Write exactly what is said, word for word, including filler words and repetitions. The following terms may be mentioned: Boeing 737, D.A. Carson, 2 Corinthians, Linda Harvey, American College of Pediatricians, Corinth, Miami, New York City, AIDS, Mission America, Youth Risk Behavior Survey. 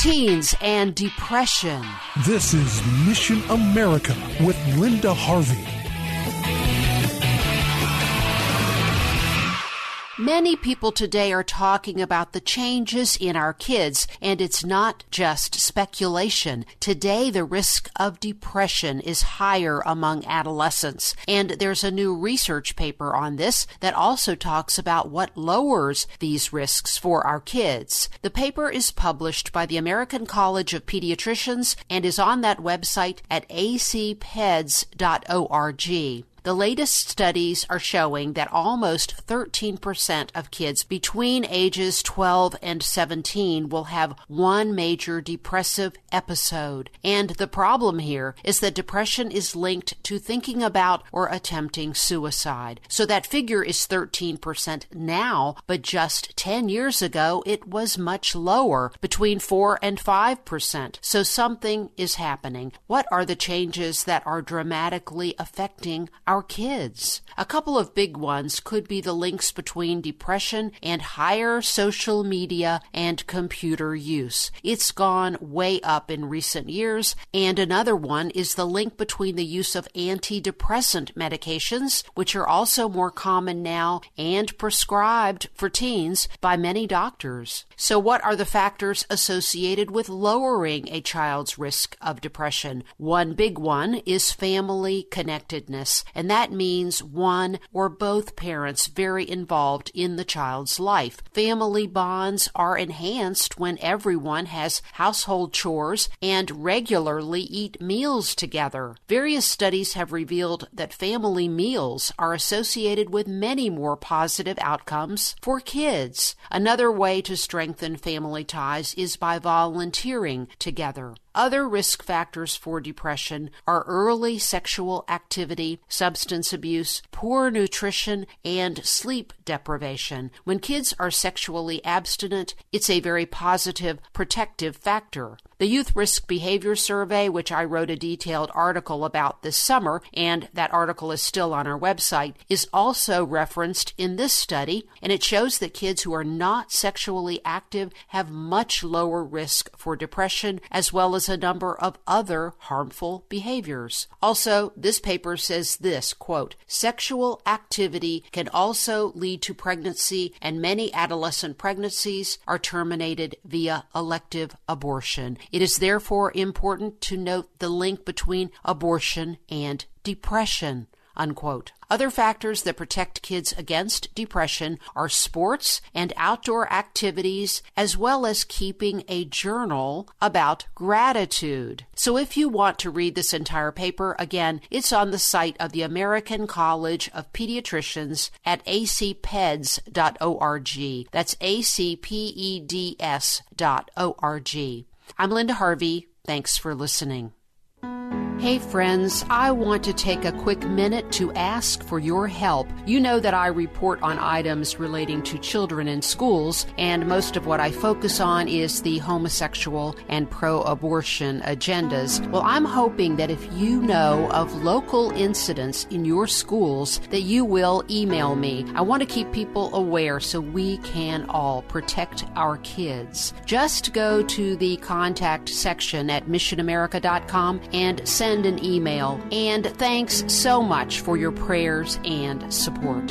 Teens and depression. This is Mission America with Linda Harvey. Many people today are talking about the changes in our kids, and it's not just speculation. Today, the risk of depression is higher among adolescents, and there's a new research paper on this that also talks about what lowers these risks for our kids. The paper is published by the American College of Pediatricians and is on that website at a c peds dot org. The latest studies are showing that almost thirteen percent of kids between ages twelve and seventeen will have one major depressive episode. And the problem here is that depression is linked to thinking about or attempting suicide. So that figure is thirteen percent now, but just ten years ago, it was much lower, between four and five percent. So something is happening. What are the changes that are dramatically affecting our kids? A couple of big ones could be the links between depression and higher social media and computer use. It's gone way up in recent years. And another one is the link between the use of antidepressant medications, which are also more common now and prescribed for teens by many doctors. So what are the factors associated with lowering a child's risk of depression? One big one is family connectedness. And that means one or both parents very involved in the child's life. Family bonds are enhanced when everyone has household chores and regularly eat meals together. Various studies have revealed that family meals are associated with many more positive outcomes for kids. Another way to strengthen family ties is by volunteering together. Other risk factors for depression are early sexual activity, substance abuse, poor nutrition, and sleep deprivation. When kids are sexually abstinent, it's a very positive protective factor. The Youth Risk Behavior Survey, which I wrote a detailed article about this summer, and that article is still on our website, is also referenced in this study, and it shows that kids who are not sexually active have much lower risk for depression, as well as a number of other harmful behaviors. Also, this paper says this, quote, "Sexual activity can also lead to pregnancy, and many adolescent pregnancies are terminated via elective abortion. It is therefore important to note the link between abortion and depression," unquote. Other factors that protect kids against depression are sports and outdoor activities, as well as keeping a journal about gratitude. So if you want to read this entire paper, again, it's on the site of the American College of Pediatricians at a c peds dot org. That's A-C-P-E-D-S dot O-R-G. I'm Linda Harvey. Thanks for listening. Hey friends, I want to take a quick minute to ask for your help. You know that I report on items relating to children in schools, and most of what I focus on is the homosexual and pro-abortion agendas. Well, I'm hoping that if you know of local incidents in your schools, that you will email me. I want to keep people aware so we can all protect our kids. Just go to the contact section at mission america dot com and send Send an email, and thanks so much for your prayers and support.